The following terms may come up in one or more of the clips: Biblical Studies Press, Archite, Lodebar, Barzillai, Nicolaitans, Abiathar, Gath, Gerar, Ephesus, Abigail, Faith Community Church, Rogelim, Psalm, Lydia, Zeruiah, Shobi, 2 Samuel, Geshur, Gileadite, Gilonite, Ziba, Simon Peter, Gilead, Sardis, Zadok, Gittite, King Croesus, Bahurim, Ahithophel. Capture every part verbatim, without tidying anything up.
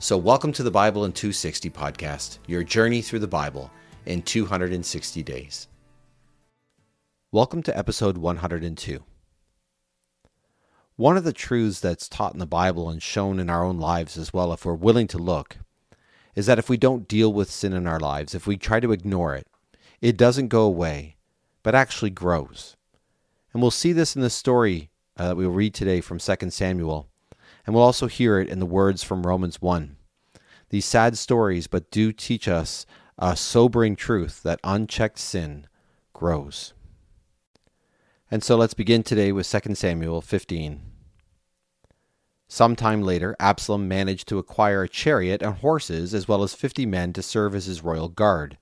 So welcome to the Bible in two sixty podcast, your journey through the Bible in two hundred sixty days. Welcome to episode one hundred two. One of the truths that's taught in the Bible and shown in our own lives as well, if we're willing to look, is that if we don't deal with sin in our lives, if we try to ignore it, it doesn't go away, but actually grows. And we'll see this in the story uh, that we'll read today from Second Samuel. And we'll also hear it in the words from Romans one. These sad stories, but do teach us a sobering truth that unchecked sin grows. And so let's begin today with Second Samuel fifteen. Sometime later, Absalom managed to acquire a chariot and horses, as well as fifty men to serve as his royal guard.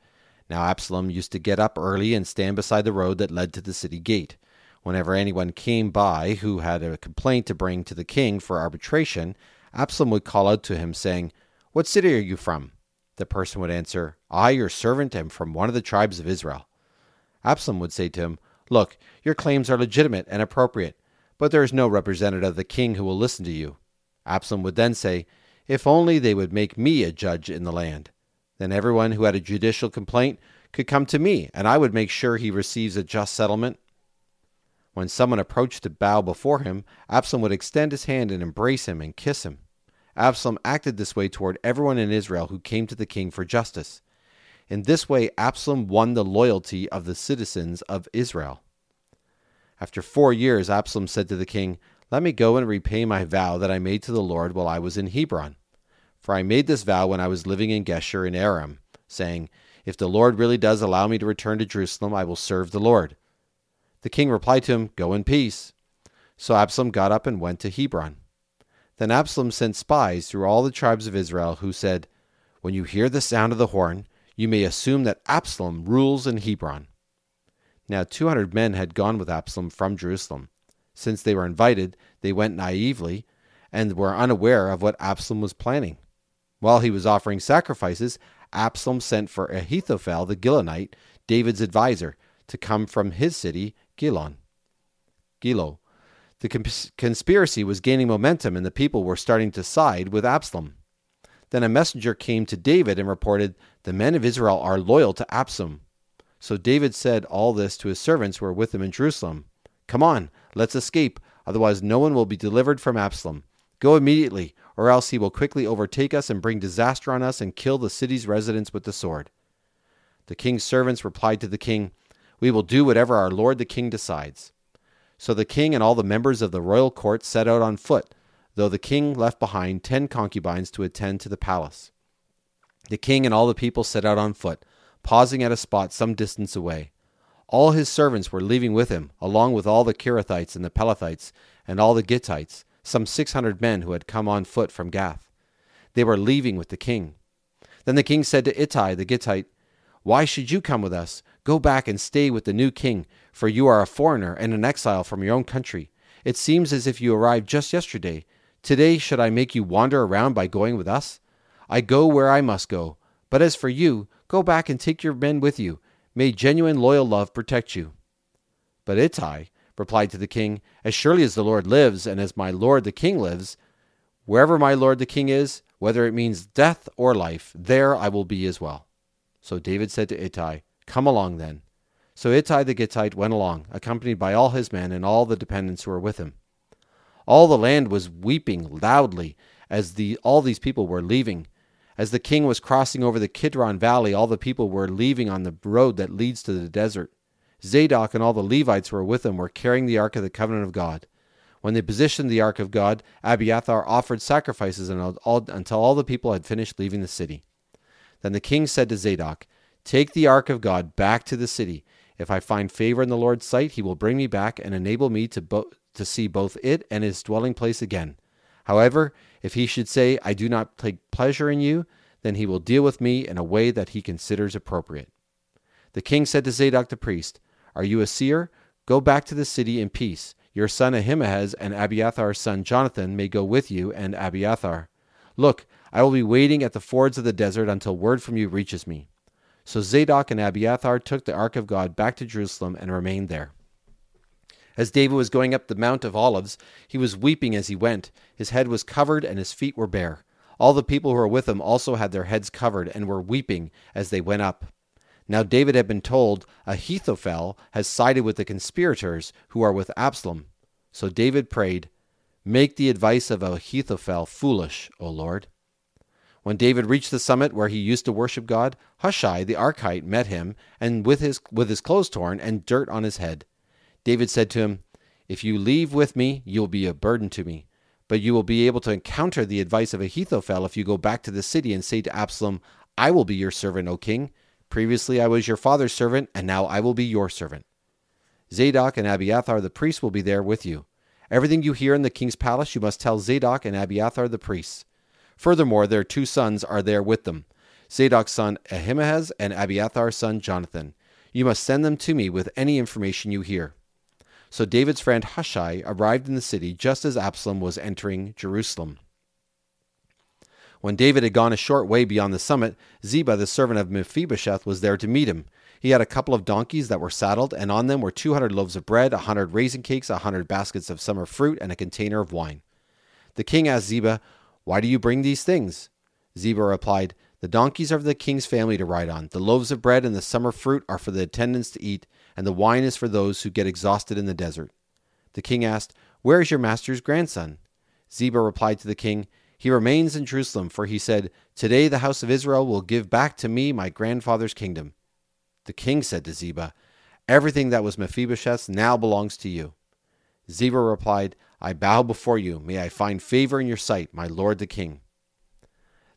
Now Absalom used to get up early and stand beside the road that led to the city gate. Whenever anyone came by who had a complaint to bring to the king for arbitration, Absalom would call out to him, saying, "What city are you from?" The person would answer, "I, your servant, am from one of the tribes of Israel." Absalom would say to him, "Look, your claims are legitimate and appropriate, but there is no representative of the king who will listen to you." Absalom would then say, "If only they would make me a judge in the land. Then everyone who had a judicial complaint could come to me, and I would make sure he receives a just settlement." When someone approached to bow before him, Absalom would extend his hand and embrace him and kiss him. Absalom acted this way toward everyone in Israel who came to the king for justice. In this way, Absalom won the loyalty of the citizens of Israel. After four years, Absalom said to the king, "Let me go and repay my vow that I made to the Lord while I was in Hebron. For I made this vow when I was living in Geshur in Aram, saying, 'If the Lord really does allow me to return to Jerusalem, I will serve the Lord.'" The king replied to him, "Go in peace." So Absalom got up and went to Hebron. Then Absalom sent spies through all the tribes of Israel who said, "When you hear the sound of the horn, you may assume that Absalom rules in Hebron." Now two hundred men had gone with Absalom from Jerusalem. Since they were invited, they went naively and were unaware of what Absalom was planning. While he was offering sacrifices, Absalom sent for Ahithophel the Gilonite, David's advisor, to come from his city, Gilon. Giloh. The cons- conspiracy was gaining momentum and the people were starting to side with Absalom. Then a messenger came to David and reported, "The men of Israel are loyal to Absalom." So David said all this to his servants who were with him in Jerusalem. "Come on, let's escape, otherwise no one will be delivered from Absalom. Go immediately, or else he will quickly overtake us and bring disaster on us and kill the city's residents with the sword." The king's servants replied to the king, "We will do whatever our lord the king decides." So the king and all the members of the royal court set out on foot, though the king left behind ten concubines to attend to the palace. The king and all the people set out on foot, pausing at a spot some distance away. All his servants were leaving with him, along with all the Kirathites and the Pelathites and all the Gittites, some six hundred men who had come on foot from Gath. They were leaving with the king. Then the king said to Ittai the Gittite, "Why should you come with us? Go back and stay with the new king, for you are a foreigner and an exile from your own country. It seems as if you arrived just yesterday. Today should I make you wander around by going with us? I go where I must go. But as for you, go back and take your men with you. May genuine loyal love protect you." But Ittai replied to the king, "As surely as the Lord lives and as my lord the king lives, wherever my lord the king is, whether it means death or life, there I will be as well." So David said to Ittai, "Come along then." So Ittai the Gittite went along, accompanied by all his men and all the dependents who were with him. All the land was weeping loudly as the all these people were leaving. As the king was crossing over the Kidron Valley, all the people were leaving on the road that leads to the desert. Zadok and all the Levites who were with him were carrying the Ark of the Covenant of God. When they positioned the Ark of God, Abiathar offered sacrifices until all the people had finished leaving the city. Then the king said to Zadok, "Take the ark of God back to the city. If I find favor in the Lord's sight, he will bring me back and enable me to bo- to see both it and his dwelling place again. However, if he should say, 'I do not take pleasure in you,' then he will deal with me in a way that he considers appropriate. The king said to Zadok the priest, Are you a seer? Go back to the city in peace. Your son Ahimaaz and Abiathar's son Jonathan may go with you and Abiathar. Look, I will be waiting at the fords of the desert until word from you reaches me. So Zadok and Abiathar took the ark of God back to Jerusalem and remained there. As David was going up the Mount of Olives, he was weeping as he went. His head was covered and his feet were bare. All the people who were with him also had their heads covered and were weeping as they went up. Now David had been told, Ahithophel has sided with the conspirators who are with Absalom. So David prayed, Make the advice of Ahithophel foolish, O Lord. When David reached the summit where he used to worship God, Hushai the Archite met him, and with his with his clothes torn and dirt on his head. David said to him, If you leave with me, you will be a burden to me. But you will be able to encounter the advice of Ahithophel if you go back to the city and say to Absalom, I will be your servant, O king. Previously I was your father's servant, and now I will be your servant. Zadok and Abiathar the priests will be there with you. Everything you hear in the king's palace you must tell Zadok and Abiathar the priests. Furthermore, their two sons are there with them, Zadok's son Ahimaaz and Abiathar's son Jonathan. You must send them to me with any information you hear. So David's friend Hushai arrived in the city just as Absalom was entering Jerusalem. When David had gone a short way beyond the summit, Ziba, the servant of Mephibosheth, was there to meet him. He had a couple of donkeys that were saddled, and on them were two hundred loaves of bread, a hundred raisin cakes, a hundred baskets of summer fruit, and a container of wine. The king asked Ziba, Why do you bring these things? Ziba replied, The donkeys are for the king's family to ride on, the loaves of bread and the summer fruit are for the attendants to eat, and the wine is for those who get exhausted in the desert. The king asked, Where is your master's grandson? Ziba replied to the king, He remains in Jerusalem, for he said, Today the house of Israel will give back to me my grandfather's kingdom. The king said to Ziba, Everything that was Mephibosheth's now belongs to you. Ziba replied, I bow before you. May I find favor in your sight, my lord the king.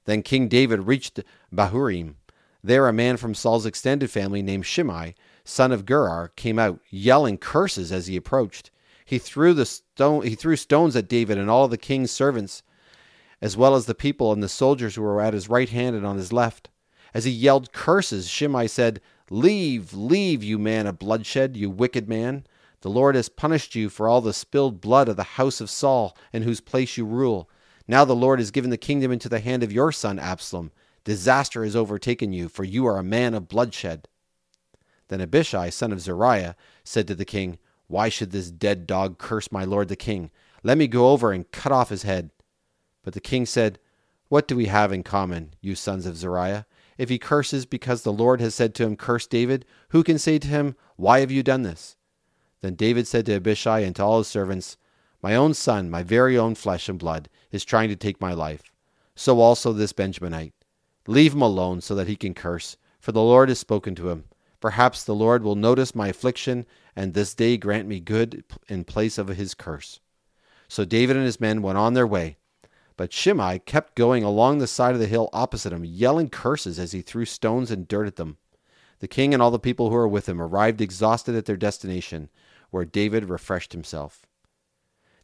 Then King David reached Bahurim. There a man from Saul's extended family named Shimei, son of Gerar, came out, yelling curses as he approached. He threw the stone, he threw stones at David and all the king's servants, as well as the people and the soldiers who were at his right hand and on his left. As he yelled curses, Shimei said, Leave, leave, you man of bloodshed, you wicked man. The Lord has punished you for all the spilled blood of the house of Saul, in whose place you rule. Now the Lord has given the kingdom into the hand of your son Absalom. Disaster has overtaken you, for you are a man of bloodshed. Then Abishai, son of Zeruiah, said to the king, Why should this dead dog curse my lord the king? Let me go over and cut off his head. But the king said, What do we have in common, you sons of Zeruiah? If he curses because the Lord has said to him, Curse David, who can say to him, Why have you done this? Then David said to Abishai and to all his servants, My own son, my very own flesh and blood, is trying to take my life. So also this Benjaminite. Leave him alone so that he can curse, for the Lord has spoken to him. Perhaps the Lord will notice my affliction, and this day grant me good in place of his curse. So David and his men went on their way. But Shimei kept going along the side of the hill opposite him, yelling curses as he threw stones and dirt at them. The king and all the people who were with him arrived exhausted at their destination, where David refreshed himself.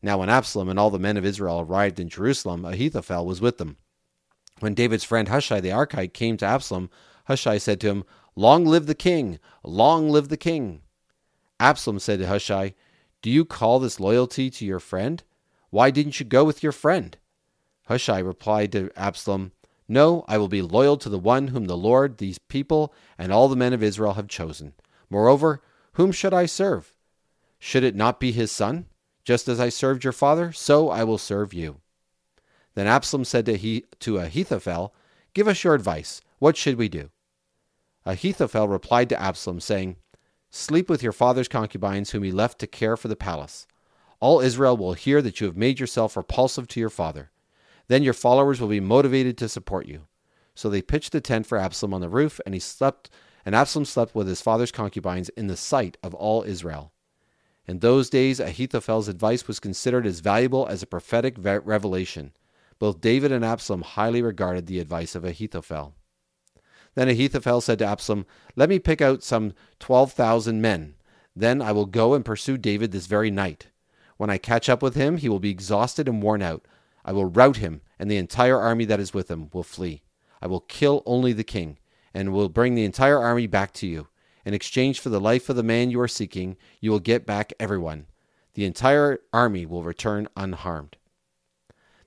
Now when Absalom and all the men of Israel arrived in Jerusalem, Ahithophel was with them. When David's friend Hushai the Archite came to Absalom, Hushai said to him, Long live the king! Long live the king! Absalom said to Hushai, Do you call this loyalty to your friend? Why didn't you go with your friend? Hushai replied to Absalom, No, I will be loyal to the one whom the Lord, these people, and all the men of Israel have chosen. Moreover, whom should I serve? Should it not be his son? Just as I served your father, so I will serve you. Then Absalom said to, he, to Ahithophel, Give us your advice. What should we do? Ahithophel replied to Absalom, saying, Sleep with your father's concubines, whom he left to care for the palace. All Israel will hear that you have made yourself repulsive to your father. Then your followers will be motivated to support you. So they pitched a tent for Absalom on the roof, and he slept, and Absalom slept with his father's concubines in the sight of all Israel. In those days, Ahithophel's advice was considered as valuable as a prophetic revelation. Both David and Absalom highly regarded the advice of Ahithophel. Then Ahithophel said to Absalom, Let me pick out some twelve thousand men. Then I will go and pursue David this very night. When I catch up with him, he will be exhausted and worn out. I will rout him, and the entire army that is with him will flee. I will kill only the king, and will bring the entire army back to you. In exchange for the life of the man you are seeking, you will get back everyone. The entire army will return unharmed."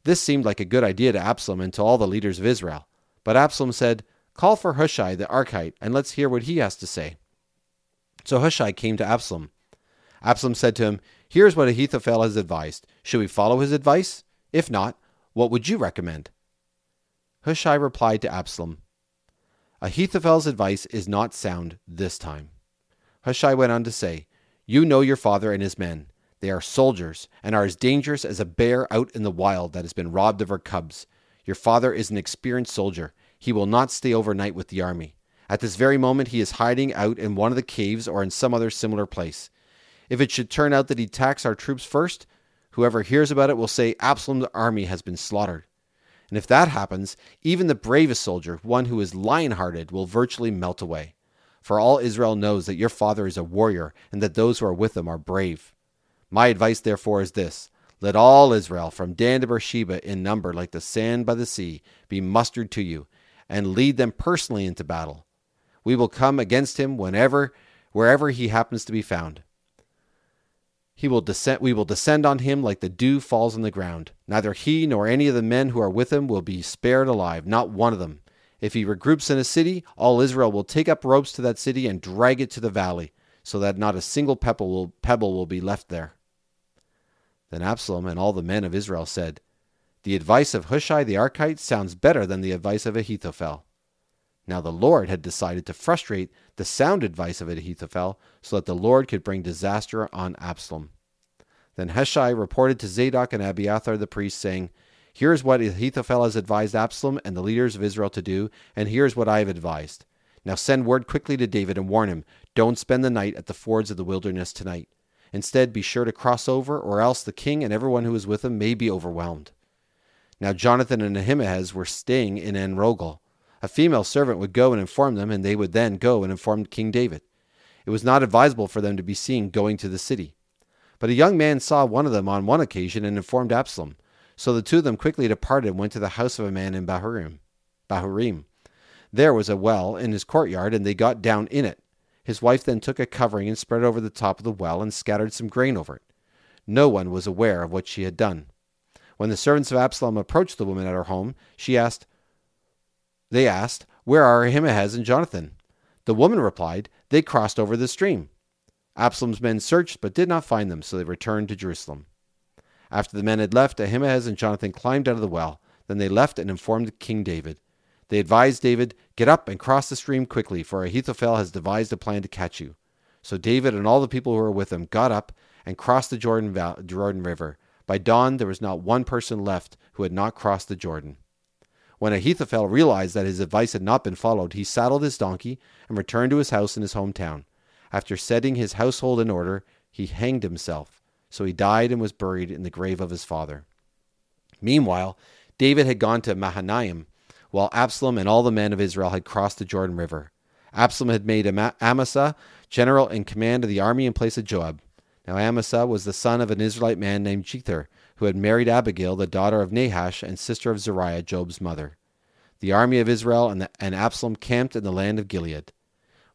This seemed like a good idea to Absalom and to all the leaders of Israel. But Absalom said, "Call for Hushai the Archite, and let's hear what he has to say." So Hushai came to Absalom. Absalom said to him, "Here is what Ahithophel has advised. Should we follow his advice? If not, what would you recommend?" Hushai replied to Absalom, "Ahithophel's advice is not sound this time." Hushai went on to say, "You know your father and his men. They are soldiers and are as dangerous as a bear out in the wild that has been robbed of her cubs. Your father is an experienced soldier. He will not stay overnight with the army. At this very moment, he is hiding out in one of the caves or in some other similar place. If it should turn out that he attacks our troops first, whoever hears about it will say, 'Absalom's army has been slaughtered.' And if that happens, even the bravest soldier, one who is lion-hearted, will virtually melt away. For all Israel knows that your father is a warrior and that those who are with him are brave. My advice, therefore, is this. Let all Israel, from Dan to Beersheba, in number like the sand by the sea, be mustered to you, and lead them personally into battle. We will come against him whenever, wherever he happens to be found. He will descend, we will descend on him like the dew falls on the ground. Neither he nor any of the men who are with him will be spared alive, not one of them. If he regroups in a city, all Israel will take up ropes to that city and drag it to the valley, so that not a single pebble will, pebble will be left there." Then Absalom and all the men of Israel said, "The advice of Hushai the Archite sounds better than the advice of Ahithophel." Now the Lord had decided to frustrate the sound advice of Ahithophel so that the Lord could bring disaster on Absalom. Then Hushai reported to Zadok and Abiathar the priests, saying, "Here is what Ahithophel has advised Absalom and the leaders of Israel to do, and here is what I have advised. Now send word quickly to David and warn him, 'Don't spend the night at the fords of the wilderness tonight. Instead, be sure to cross over, or else the king and everyone who is with him may be overwhelmed.'" Now Jonathan and Ahimaaz were staying in En-Rogel. A female servant would go and inform them, and they would then go and inform King David. It was not advisable for them to be seen going to the city. But a young man saw one of them on one occasion and informed Absalom. So the two of them quickly departed and went to the house of a man in Bahurim. Bahurim. There was a well in his courtyard, and they got down in it. His wife then took a covering and spread over the top of the well and scattered some grain over it. No one was aware of what she had done. When the servants of Absalom approached the woman at her home, she asked, They asked, "Where are Ahimaaz and Jonathan?" The woman replied, "They crossed over the stream." Absalom's men searched but did not find them, so they returned to Jerusalem. After the men had left, Ahimaaz and Jonathan climbed out of the well. Then they left and informed King David. They advised David, "Get up and cross the stream quickly, for Ahithophel has devised a plan to catch you." So David and all the people who were with him got up and crossed the Jordan, Val- Jordan River. By dawn, there was not one person left who had not crossed the Jordan. When Ahithophel realized that his advice had not been followed, he saddled his donkey and returned to his house in his hometown. After setting his household in order, he hanged himself. So he died and was buried in the grave of his father. Meanwhile, David had gone to Mahanaim, while Absalom and all the men of Israel had crossed the Jordan River. Absalom had made Amasa general in command of the army in place of Joab. Now Amasa was the son of an Israelite man named Gittite, who had married Abigail, the daughter of Nahash and sister of Zeruiah, Job's mother. The army of Israel and, the, and Absalom camped in the land of Gilead.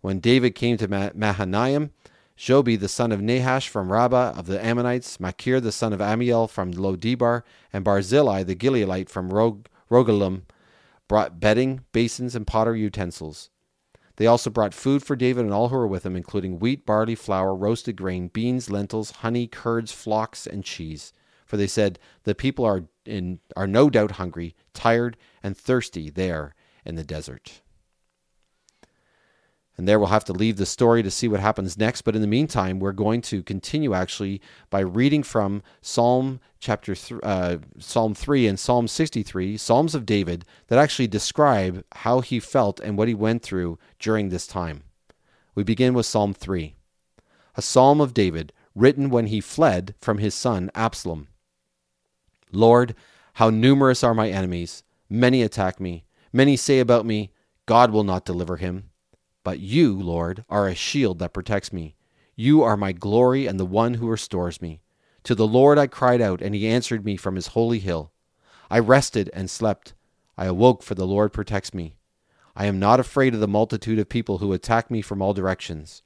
When David came to Mahanaim, Shobi, the son of Nahash from Rabbah of the Ammonites, Machir, the son of Amiel from Lodebar, and Barzillai, the Gileadite from Rog- Rogelim, brought bedding, basins, and pottery utensils. They also brought food for David and all who were with him, including wheat, barley, flour, roasted grain, beans, lentils, honey, curds, flocks, and cheese. For they said, "The people are in are no doubt hungry, tired, and thirsty there in the desert." And there we'll have to leave the story to see what happens next. But in the meantime, we're going to continue actually by reading from Psalm chapter th- uh, Psalm three and Psalm sixty-three, Psalms of David, that actually describe how he felt and what he went through during this time. We begin with Psalm three, a psalm of David written when he fled from his son Absalom. "Lord, how numerous are my enemies. Many attack me. Many say about me, 'God will not deliver him.' But you, Lord, are a shield that protects me. You are my glory and the one who restores me. To the Lord I cried out, and he answered me from his holy hill. I rested and slept. I awoke, for the Lord protects me. I am not afraid of the multitude of people who attack me from all directions.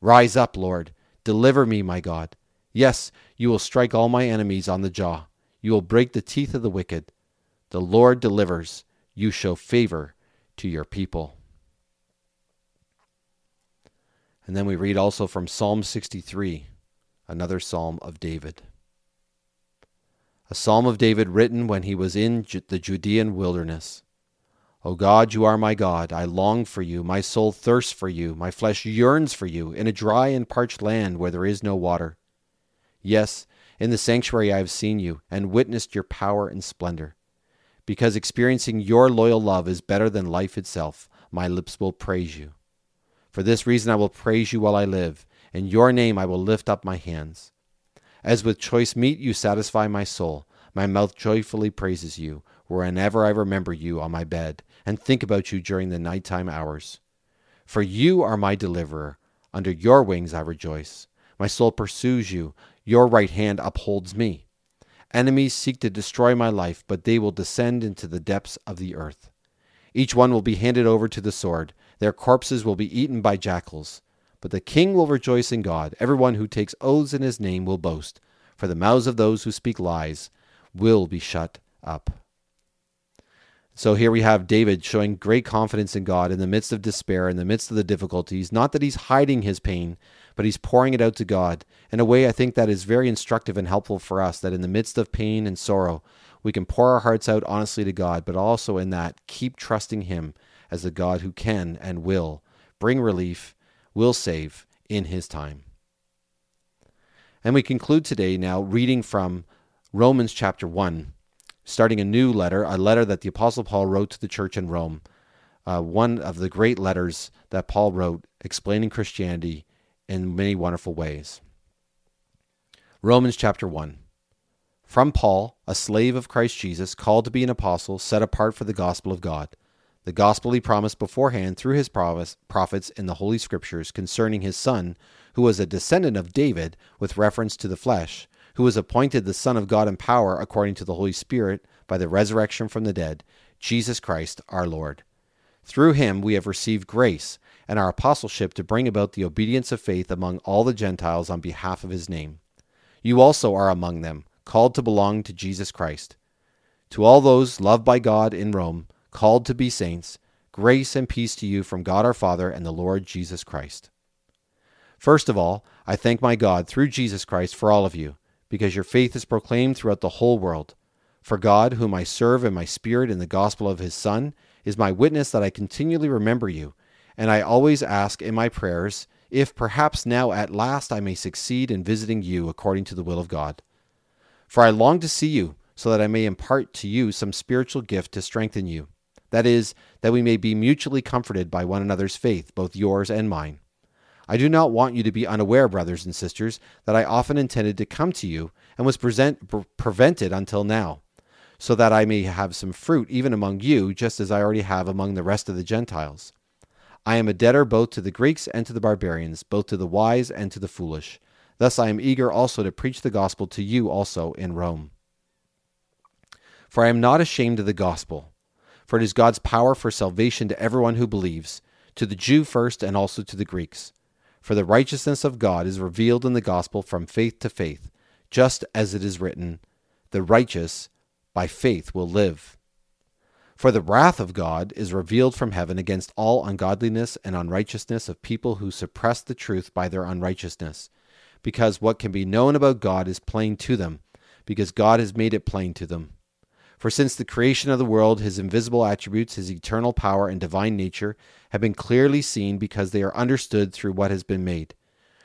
Rise up, Lord. Deliver me, my God. Yes, you will strike all my enemies on the jaw. You will break the teeth of the wicked. The Lord delivers. You show favor to your people. And then we read also from Psalm sixty-three, another psalm of David. A psalm of David written when he was in the Judean wilderness. O God, you are my God. I long for you. My soul thirsts for you. My flesh yearns for you in a dry and parched land where there is no water. Yes, in the sanctuary I have seen you and witnessed your power and splendor. Because experiencing your loyal love is better than life itself, my lips will praise you. For this reason I will praise you while I live. In your name I will lift up my hands. As with choice meat you satisfy my soul. My mouth joyfully praises you whenever I remember you on my bed and think about you during the nighttime hours. For you are my deliverer. Under your wings I rejoice. My soul pursues you. Your right hand upholds me. Enemies seek to destroy my life, but they will descend into the depths of the earth. Each one will be handed over to the sword. Their corpses will be eaten by jackals. But the king will rejoice in God. Everyone who takes oaths in his name will boast, for the mouths of those who speak lies will be shut up. So here we have David showing great confidence in God in the midst of despair, in the midst of the difficulties. Not that he's hiding his pain, but he's pouring it out to God in a way I think that is very instructive and helpful for us, that in the midst of pain and sorrow, we can pour our hearts out honestly to God, but also in that, keep trusting him as the God who can and will bring relief, will save in his time. And we conclude today now reading from Romans chapter one, starting a new letter, a letter that the Apostle Paul wrote to the church in Rome, uh, one of the great letters that Paul wrote explaining Christianity in many wonderful ways. Romans chapter one. From Paul, a slave of Christ Jesus, called to be an apostle, set apart for the gospel of God, the gospel he promised beforehand through his prophets in the Holy Scriptures concerning his Son, who was a descendant of David with reference to the flesh, who was appointed the Son of God in power according to the Holy Spirit by the resurrection from the dead, Jesus Christ our Lord. Through him we have received grace and our apostleship to bring about the obedience of faith among all the Gentiles on behalf of his name. You also are among them, called to belong to Jesus Christ. To all those loved by God in Rome, called to be saints, grace and peace to you from God our Father and the Lord Jesus Christ. First of all, I thank my God through Jesus Christ for all of you, because your faith is proclaimed throughout the whole world. For God, whom I serve in my spirit in the gospel of his Son, is my witness that I continually remember you, and I always ask in my prayers if perhaps now at last I may succeed in visiting you according to the will of God. For I long to see you, so that I may impart to you some spiritual gift to strengthen you. That is, that we may be mutually comforted by one another's faith, both yours and mine. I do not want you to be unaware, brothers and sisters, that I often intended to come to you and was present, pre- prevented until now, so that I may have some fruit even among you, just as I already have among the rest of the Gentiles. I am a debtor both to the Greeks and to the barbarians, both to the wise and to the foolish. Thus I am eager also to preach the gospel to you also in Rome. For I am not ashamed of the gospel, for it is God's power for salvation to everyone who believes, to the Jew first and also to the Greeks. For the righteousness of God is revealed in the gospel from faith to faith, just as it is written, the righteous by faith will live. For the wrath of God is revealed from heaven against all ungodliness and unrighteousness of people who suppress the truth by their unrighteousness, because what can be known about God is plain to them, because God has made it plain to them. For since the creation of the world, his invisible attributes, his eternal power and divine nature have been clearly seen because they are understood through what has been made.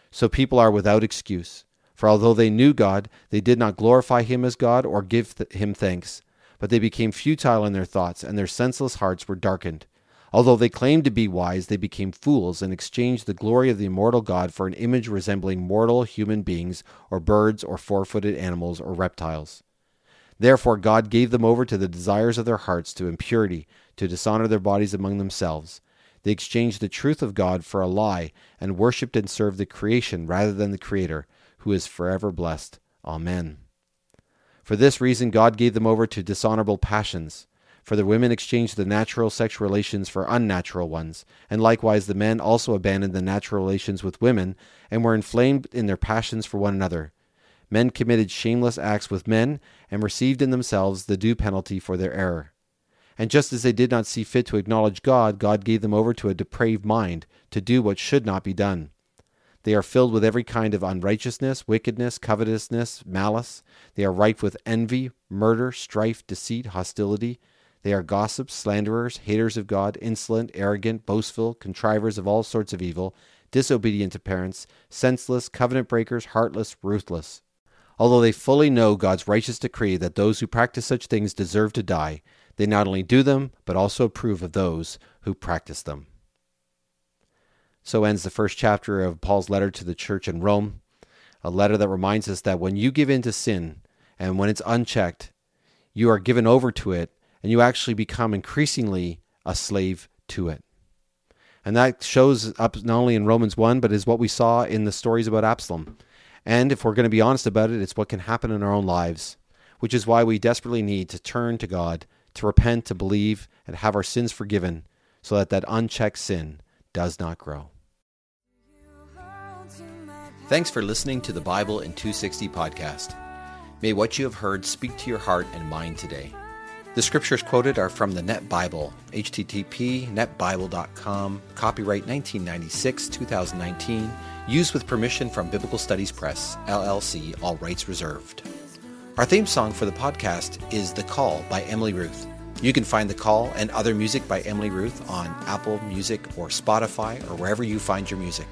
So people are without excuse. For although they knew God, they did not glorify him as God or give th- him thanks, but they became futile in their thoughts and their senseless hearts were darkened. Although they claimed to be wise, they became fools and exchanged the glory of the immortal God for an image resembling mortal human beings or birds or four-footed animals or reptiles. Therefore God gave them over to the desires of their hearts, to impurity, to dishonor their bodies among themselves. They exchanged the truth of God for a lie, and worshipped and served the creation rather than the Creator, who is forever blessed. Amen. For this reason God gave them over to dishonorable passions. For the women exchanged the natural sexual relations for unnatural ones, and likewise the men also abandoned the natural relations with women and were inflamed in their passions for one another. Men committed shameless acts with men and received in themselves the due penalty for their error. And just as they did not see fit to acknowledge God, God gave them over to a depraved mind to do what should not be done. They are filled with every kind of unrighteousness, wickedness, covetousness, malice. They are rife with envy, murder, strife, deceit, hostility. They are gossips, slanderers, haters of God, insolent, arrogant, boastful, contrivers of all sorts of evil, disobedient to parents, senseless, covenant breakers, heartless, ruthless. Although they fully know God's righteous decree that those who practice such things deserve to die, they not only do them, but also approve of those who practice them. So ends the first chapter of Paul's letter to the church in Rome, a letter that reminds us that when you give in to sin, and when it's unchecked, you are given over to it, and you actually become increasingly a slave to it. And that shows up not only in Romans one, but is what we saw in the stories about Absalom. And if we're going to be honest about it, it's what can happen in our own lives, which is why we desperately need to turn to God, to repent, to believe, and have our sins forgiven, so that that unchecked sin does not grow. Thanks for listening to the Bible in two sixty podcast. May what you have heard speak to your heart and mind today. The scriptures quoted are from the Net Bible, h t t p colon slash slash net bible dot com, copyright nineteen ninety-six to twenty nineteen, used with permission from Biblical Studies Press, L L C, all rights reserved. Our theme song for the podcast is The Call by Emily Ruth. You can find The Call and other music by Emily Ruth on Apple Music or Spotify or wherever you find your music.